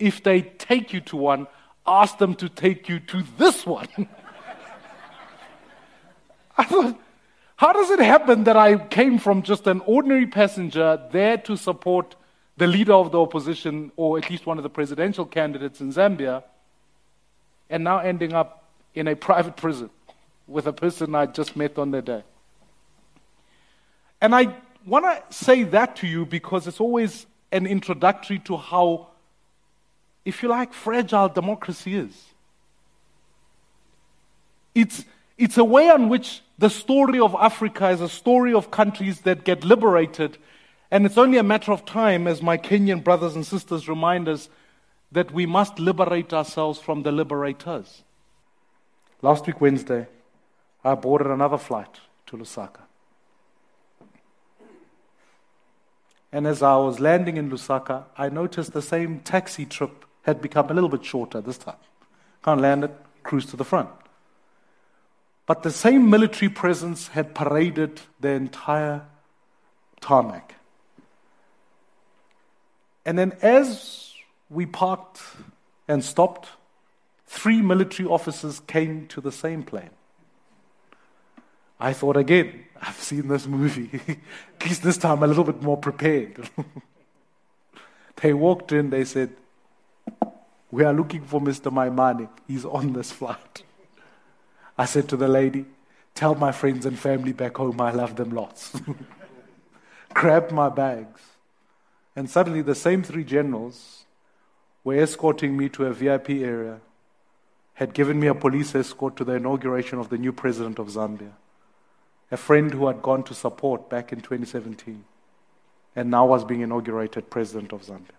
If they take you to one, ask them to take you to this one. I thought, how does it happen that I came from just an ordinary passenger there to support the leader of the opposition, or at least one of the presidential candidates in Zambia, and now ending up in a private prison with a person I just met on the day? And I want to say that to you because it's always an introductory to how, if you like, fragile democracy is. It's, it's a way on which the story of Africa is a story of countries that get liberated, and it's only a matter of time, as my Kenyan brothers and sisters remind us, that we must liberate ourselves from the liberators. Last week, Wednesday, I boarded another flight to Lusaka. And as I was landing in Lusaka, I noticed the same taxi trip had become a little bit shorter this time. Can't land it, cruise to the front. But the same military presence had paraded the entire tarmac. And then as we parked and stopped, three military officers came to the same plane. I thought again, I've seen this movie, at least this time a little bit more prepared. They walked in, they said, we are looking for Mister Maimane, he's on this flight. I said to the lady, tell my friends and family back home I love them lots. Grabbed my bags, and suddenly the same three generals were escorting me to a V I P area, had given me a police escort to the inauguration of the new president of Zambia, a friend who had gone to support back in twenty seventeen and now was being inaugurated president of Zambia.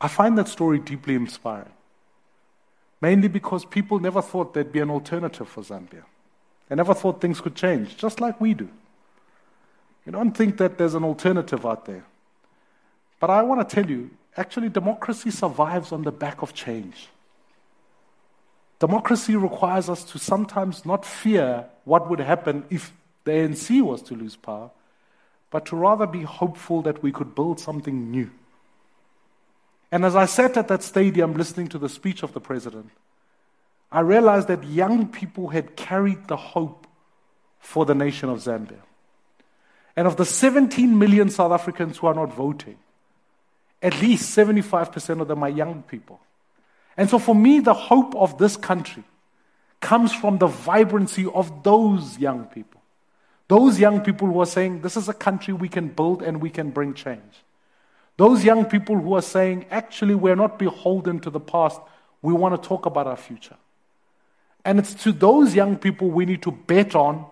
I find that story deeply inspiring, mainly because people never thought there'd be an alternative for Zambia. They never thought things could change, just like we do. You don't think that there's an alternative out there. But I want to tell you, actually, democracy survives on the back of change. Democracy requires us to sometimes not fear what would happen if the A N C was to lose power, but to rather be hopeful that we could build something new. And as I sat at that stadium listening to the speech of the president, I realized that young people had carried the hope for the nation of Zambia. And of the seventeen million South Africans who are not voting, at least seventy-five percent of them are young people. And so for me, the hope of this country comes from the vibrancy of those young people. Those young people who are saying, this is a country we can build and we can bring change. Those young people who are saying, actually, we're not beholden to the past. We want to talk about our future. And it's to those young people we need to bet on,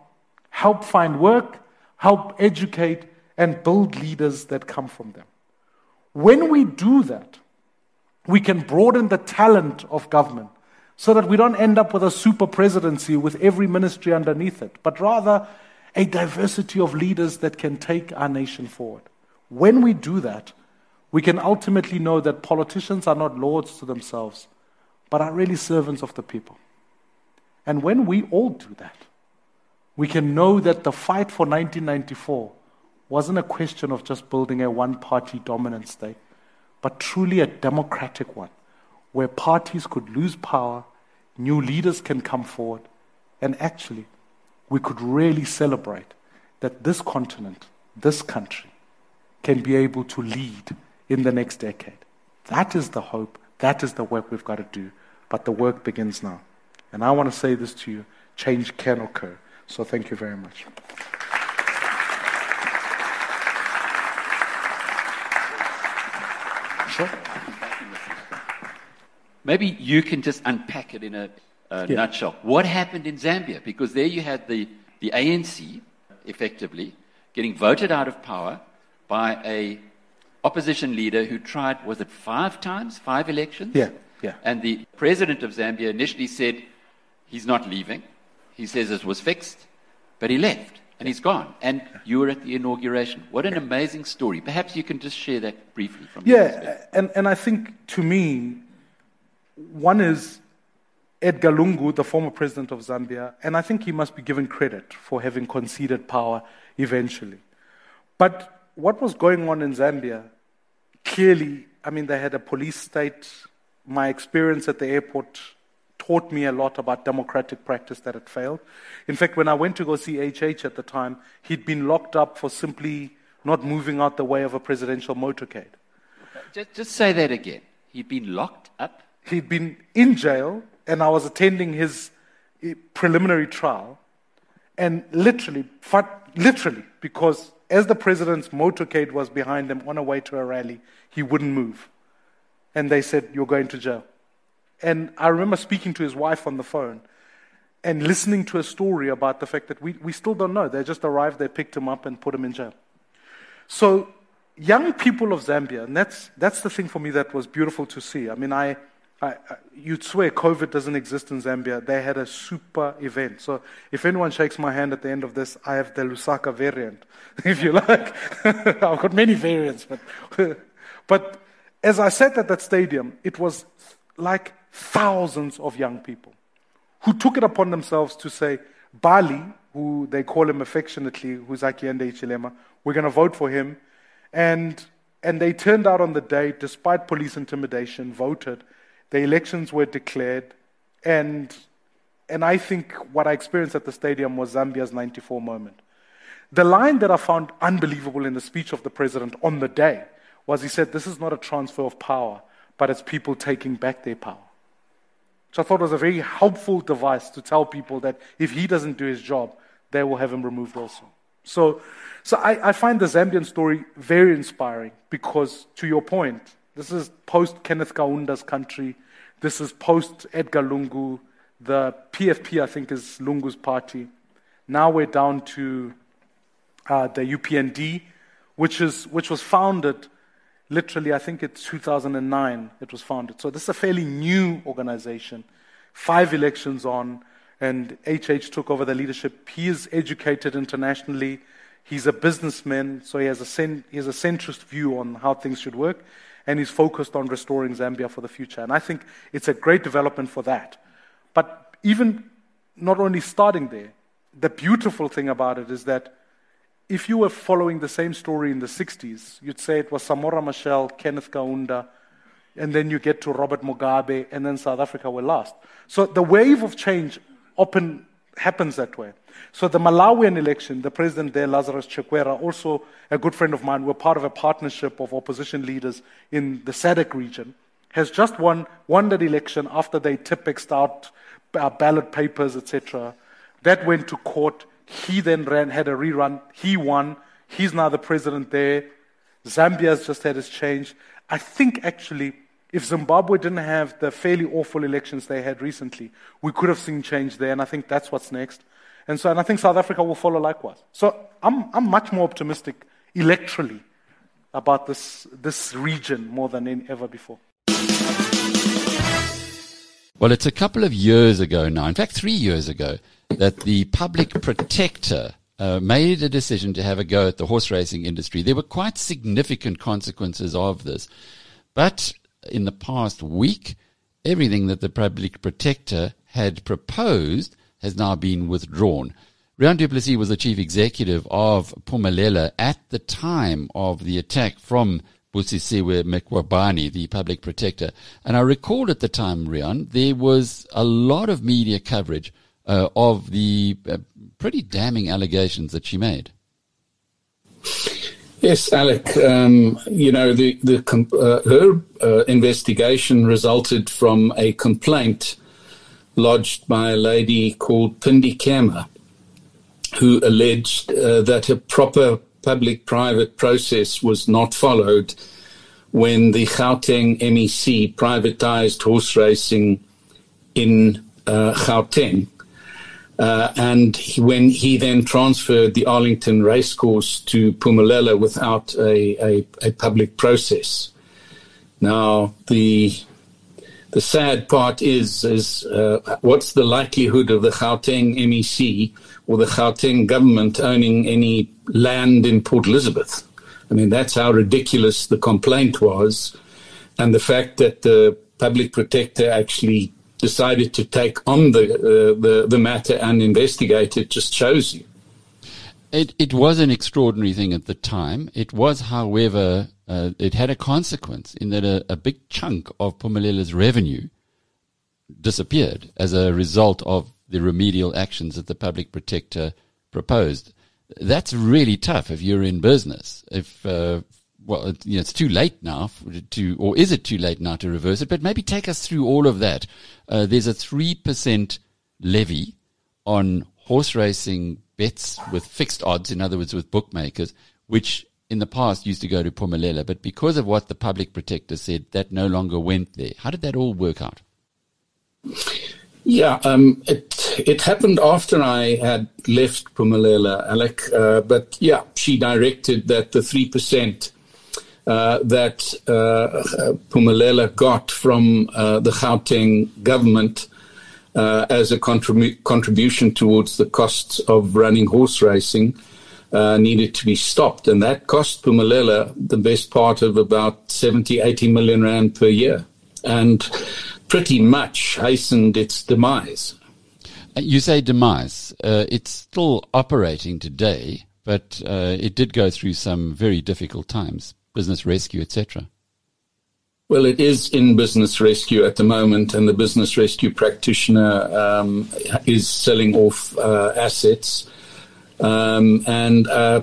help find work, help educate, and build leaders that come from them. When we do that, we can broaden the talent of government so that we don't end up with a super presidency with every ministry underneath it, but rather a diversity of leaders that can take our nation forward. When we do that, we can ultimately know that politicians are not lords to themselves, but are really servants of the people. And when we all do that, we can know that the fight for nineteen ninety-four wasn't a question of just building a one-party dominant state, but truly a democratic one, where parties could lose power, new leaders can come forward, and actually, we could really celebrate that this continent, this country, can be able to lead in the next decade. That is the hope, that is the work we've got to do, but the work begins now. And I want to say this to you, change can occur. So thank you very much. Sure. Maybe you can just unpack it in a uh, yeah. nutshell. What happened in Zambia? Because there you had the, the A N C, effectively, getting voted out of power by a opposition leader who tried, was it five times, five elections? Yeah, yeah. And the president of Zambia initially said, he's not leaving. He says it was fixed, but he left, and he's gone. And you were at the inauguration. What an amazing story. Perhaps you can just share that briefly. From yeah, and, and I think, to me, one is Edgar Lungu, the former president of Zambia, and I think he must be given credit for having conceded power eventually. But what was going on in Zambia, clearly, I mean, they had a police state. My experience at the airport taught me a lot about democratic practice that had failed. In fact, when I went to go see H H at the time, he'd been locked up for simply not moving out the way of a presidential motorcade. Just, just say that again. He'd been locked up? He'd been in jail, and I was attending his preliminary trial, and literally, literally, because as the president's motorcade was behind him on a way to a rally, he wouldn't move. And they said, you're going to jail. And I remember speaking to his wife on the phone and listening to a story about the fact that we, we still don't know. They just arrived, they picked him up and put him in jail. So young people of Zambia, and that's, that's the thing for me that was beautiful to see. I mean, I, I, I you'd swear COVID doesn't exist in Zambia. They had a super event. So if anyone shakes my hand at the end of this, I have the Lusaka variant, if you like. I've got many variants. But, but as I sat at that stadium, it was like thousands of young people who took it upon themselves to say, Bali, who they call him affectionately, who's Hakainde Hichilema, we're going to vote for him. And, and they turned out on the day, despite police intimidation, voted. The elections were declared. And, and I think what I experienced at the stadium was Zambia's ninety-four moment. The line that I found unbelievable in the speech of the president on the day was he said, this is not a transfer of power, but it's people taking back their power. So I thought it was a very helpful device to tell people that if he doesn't do his job, they will have him removed also. So, so I, I find the Zambian story very inspiring because, to your point, this is post-Kenneth Kaunda's country. This is post-Edgar Lungu. The P F P, I think, is Lungu's party. Now we're down to uh, the U P N D, which is which was founded literally, I think it's two thousand nine it was founded. So this is a fairly new organization, five elections on, and H H took over the leadership. He is educated internationally. He's a businessman, so he has a, cent- he has a centrist view on how things should work, and he's focused on restoring Zambia for the future. And I think it's a great development for that. But even not only starting there, the beautiful thing about it is that if you were following the same story in the sixties, you'd say it was Samora Machel, Kenneth Kaunda, and then you get to Robert Mugabe, and then South Africa were last. So the wave of change often happens that way. So the Malawian election, the president there, Lazarus Chakwera, also a good friend of mine, we're part of a partnership of opposition leaders in the S A D C region, has just won, won that election after they tippexed out ballot papers, et cetera. That went to court. He then ran, had a rerun. He won. He's now the president there. Zambia's just had its change. I think, actually, if Zimbabwe didn't have the fairly awful elections they had recently, we could have seen change there, and I think that's what's next. And so, and I think South Africa will follow likewise. So I'm, I'm much more optimistic electorally about this, this region more than ever before. Well, it's a couple of years ago now, in fact, three years ago, that the public protector uh, made a decision to have a go at the horse racing industry. There were quite significant consequences of this. But in the past week, everything that the public protector had proposed has now been withdrawn. Riaan Du Plessis was the chief executive of Phumelela at the time of the attack from Busisiwe Mqwabane, the public protector. And I recall at the time, Riaan, there was a lot of media coverage Uh, of the uh, pretty damning allegations that she made. Yes, Alec. Um, you know, the, the comp- uh, her uh, investigation resulted from a complaint lodged by a lady called Pindi Kama, who alleged uh, that a proper public-private process was not followed when the Gauteng M E C privatized horse racing in uh, Gauteng. Uh, and he, when he then transferred the Arlington racecourse to Pumulele without a, a, a public process. Now, the the sad part is, is uh, what's the likelihood of the Gauteng M E C or the Gauteng government owning any land in Port Elizabeth? I mean, that's how ridiculous the complaint was. And the fact that the public protector actually decided to take on the uh, the, the matter and investigate it just shows you. It, it was an extraordinary thing at the time. It was, however, uh, it had a consequence in that a, a big chunk of Pumulela's revenue disappeared as a result of the remedial actions that the public protector proposed. That's really tough if you're in business. If uh, well, it, you know, it's too late now to, or is it too late now to reverse it? But maybe take us through all of that. Uh, there's a three percent levy on horse racing bets with fixed odds, in other words, with bookmakers, which in the past used to go to Pumulele. But because of what the public protector said, that no longer went there. How did that all work out? Yeah, um, it it happened after I had left Pumulele, Alec. Uh, but yeah, she directed that the three percent Uh, that uh, Pumulele got from uh, the Gauteng government uh, as a contribu- contribution towards the costs of running horse racing uh, needed to be stopped. And that cost Pumulele the best part of about seventy, eighty million rand per year and pretty much hastened its demise. You say demise. Uh, it's still operating today, but uh, it did go through some very difficult times. Business rescue, et cetera. Well, it is in business rescue at the moment, and the business rescue practitioner um, is selling off uh, assets, um, and uh,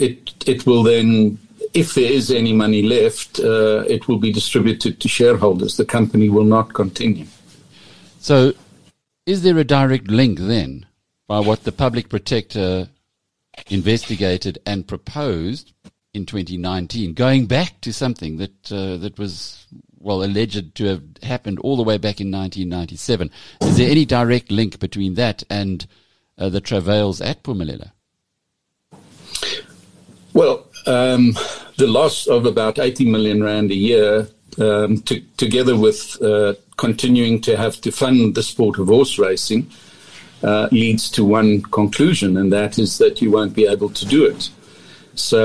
it it will then, if there is any money left, uh, it will be distributed to shareholders. The company will not continue. So, is there a direct link then by what the public protector investigated and proposed in twenty nineteen, going back to something that uh, that was, well, alleged to have happened all the way back in nineteen ninety-seven. Is there any direct link between that and uh, the travails at Pumulele? Well, um, the loss of about eighty million rand a year, um, to, together with uh, continuing to have to fund the sport of horse racing, uh, leads to one conclusion, and that is that you won't be able to do it. So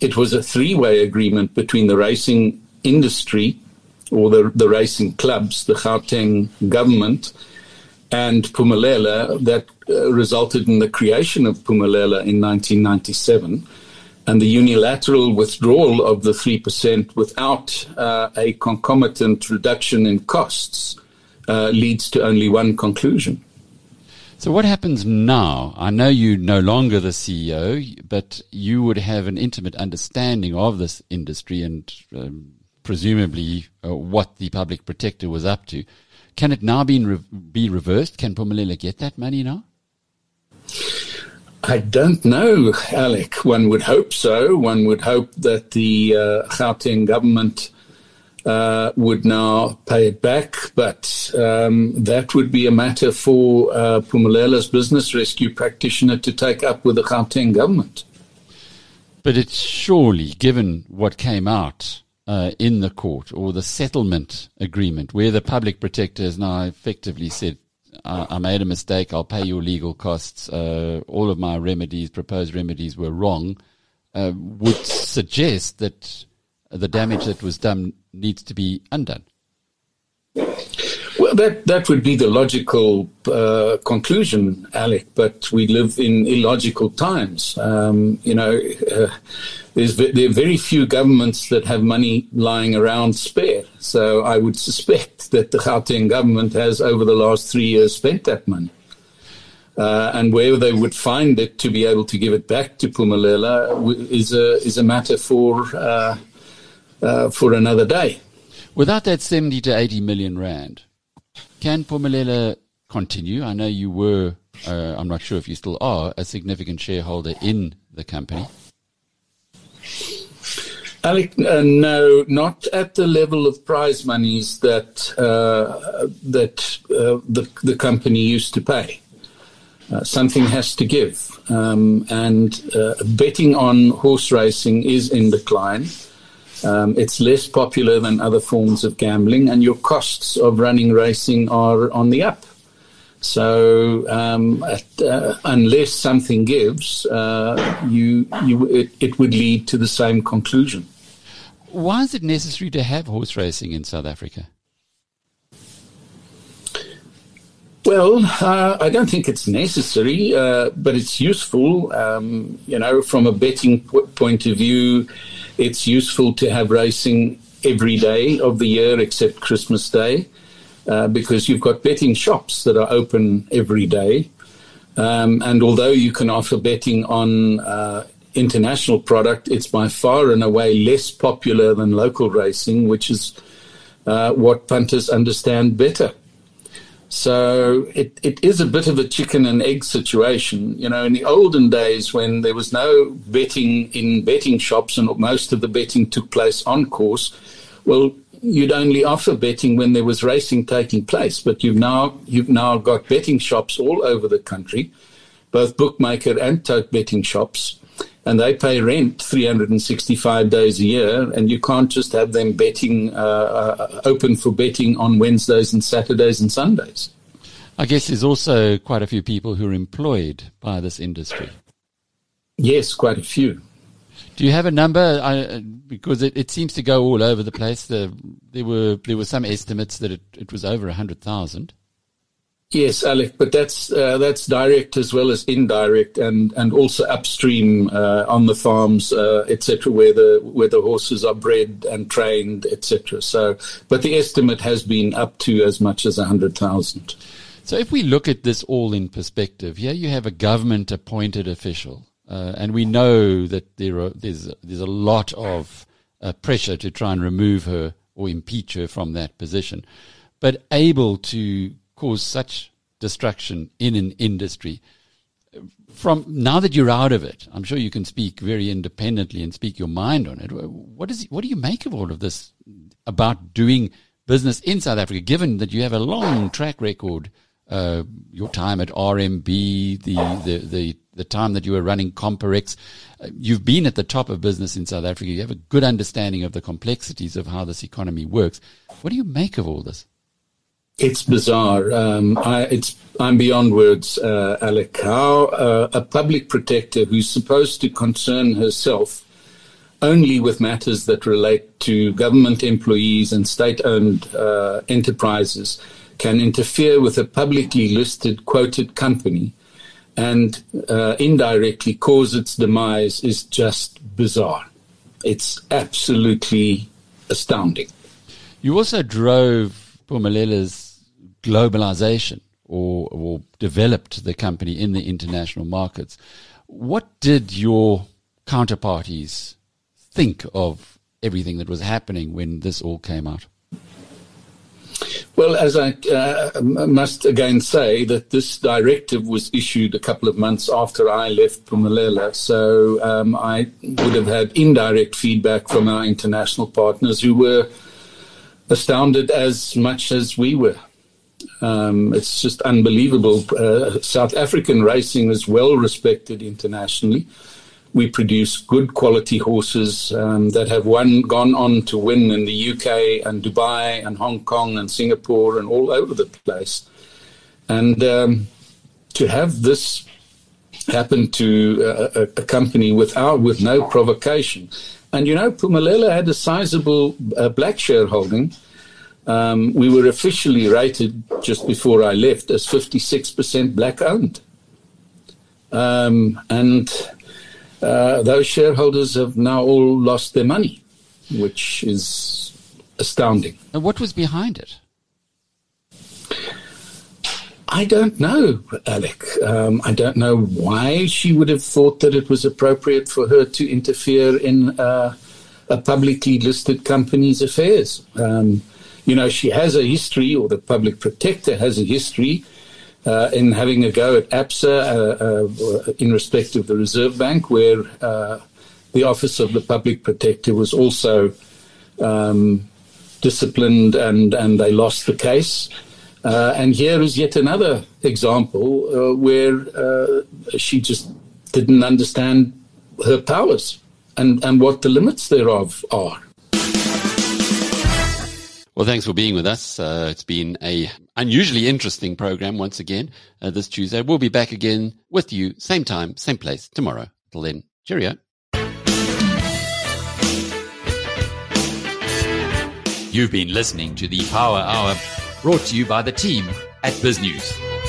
it was a three-way agreement between the racing industry or the, the racing clubs, the Gauteng government, and Pumulele that uh, resulted in the creation of Pumulele in nineteen ninety-seven and the unilateral withdrawal of the three percent without uh, a concomitant reduction in costs uh, leads to only one conclusion. So what happens now? I know you're no longer the C E O, but you would have an intimate understanding of this industry and um, presumably uh, what the public protector was up to. Can it now be, re- be reversed? Can Pumulele get that money now? I don't know, Alec. One would hope so. One would hope that the uh, Gauteng government Uh, would now pay it back, but um, that would be a matter for uh, Pumulela's business rescue practitioner to take up with the Gauteng government. But it's surely, given what came out uh, in the court or the settlement agreement, where the public protector has now effectively said, I, I made a mistake, I'll pay your legal costs, uh, all of my remedies, proposed remedies were wrong, uh, would suggest that the damage that was done needs to be undone. Well, that, that would be the logical uh, conclusion, Alec, but we live in illogical times. Um, you know, uh, there's, there are very few governments that have money lying around spare. So I would suspect that the Gauteng government has, over the last three years, spent that money. Uh, and where they would find it to be able to give it back to Pumulele is a, is a matter for... Uh, Uh, for another day. Without that seventy to eighty million rand, can Pumulele continue? I know you were, uh, I'm not sure if you still are, a significant shareholder in the company. Alec, uh, no, not at the level of prize monies that uh, that uh, the, the company used to pay. Uh, something has to give. Um, and uh, betting on horse racing is in decline. Um, it's less popular than other forms of gambling, and your costs of running racing are on the up. So um, at, uh, unless something gives, uh, you, you it, it would lead to the same conclusion. Why is it necessary to have horse racing in South Africa? Well, uh, I don't think it's necessary, uh, but it's useful. Um, you know, from a betting p- point of view, it's useful to have racing every day of the year except Christmas Day, uh, because you've got betting shops that are open every day. Um, and although you can offer betting on uh, international product, it's by far and away less popular than local racing, which is uh, what punters understand better. So it, it is a bit of a chicken and egg situation. You know, in the olden days when there was no betting in betting shops and most of the betting took place on course, well, you'd only offer betting when there was racing taking place. But you've now you've now got betting shops all over the country, both bookmaker and tote betting shops, and they pay rent three hundred sixty-five days a year, and you can't just have them betting uh, uh, open for betting on Wednesdays and Saturdays and Sundays. I guess there's also quite a few people who are employed by this industry. Yes, quite a few. Do you have a number? I, because it, it seems to go all over the place. The, there were there were some estimates that it, it was over one hundred thousand. Yes, Alec, but that's uh, that's direct as well as indirect, and, and also upstream uh, on the farms, uh, et cetera, where the where the horses are bred and trained, et cetera. So, but the estimate has been up to as much as a hundred thousand. So, if we look at this all in perspective, here you have a government-appointed official, uh, and we know that there are, there's there's a lot of uh, pressure to try and remove her or impeach her from that position, but able to cause such destruction in an industry. From now that you're out of it, I'm sure you can speak very independently and speak your mind on it. What is what do you make of all of this about doing business in South Africa, given that you have a long track record, uh, your time at R M B, the, the, the, the time that you were running Comparex? You've been at the top of business in South Africa. You have a good understanding of the complexities of how this economy works. What do you make of all this? It's bizarre. Um, I, it's, I'm beyond words, uh, Alec. How uh, a public protector who's supposed to concern herself only with matters that relate to government employees and state-owned uh, enterprises can interfere with a publicly listed, quoted company and uh, indirectly cause its demise is just bizarre. It's absolutely astounding. You also drove Malela's globalization or, or developed the company in the international markets. What did your counterparties think of everything that was happening when this all came out? Well, as I uh, must again say that this directive was issued a couple of months after I left Pumulele, so um, I would have had indirect feedback from our international partners who were astounded as much as we were. Um, it's just unbelievable. Uh, South African racing is well respected internationally. We produce good quality horses um, that have won, gone on to win in the U K and Dubai and Hong Kong and Singapore and all over the place. And um, to have this happen to uh, a company without, with no provocation. And, you know, Pumulele had a sizable uh, black shareholding. Um, we were officially rated just before I left as fifty-six percent black owned. Um, and uh, those shareholders have now all lost their money, which is astounding. And what was behind it? I don't know, Alec. Um, I don't know why she would have thought that it was appropriate for her to interfere in uh, a publicly listed company's affairs. Um, you know, she has a history, or the public protector has a history, uh, in having a go at A B S A uh, uh, in respect of the Reserve Bank, where uh, the Office of the Public Protector was also um, disciplined and, and they lost the case. Uh, and here is yet another example uh, where uh, she just didn't understand her powers and, and what the limits thereof are. Well, thanks for being with us. Uh, it's been a unusually interesting program once again uh, this Tuesday. We'll be back again with you, same time, same place, tomorrow. Till then, cheerio. You've been listening to the Power Hour, brought to you by the team at BizNews.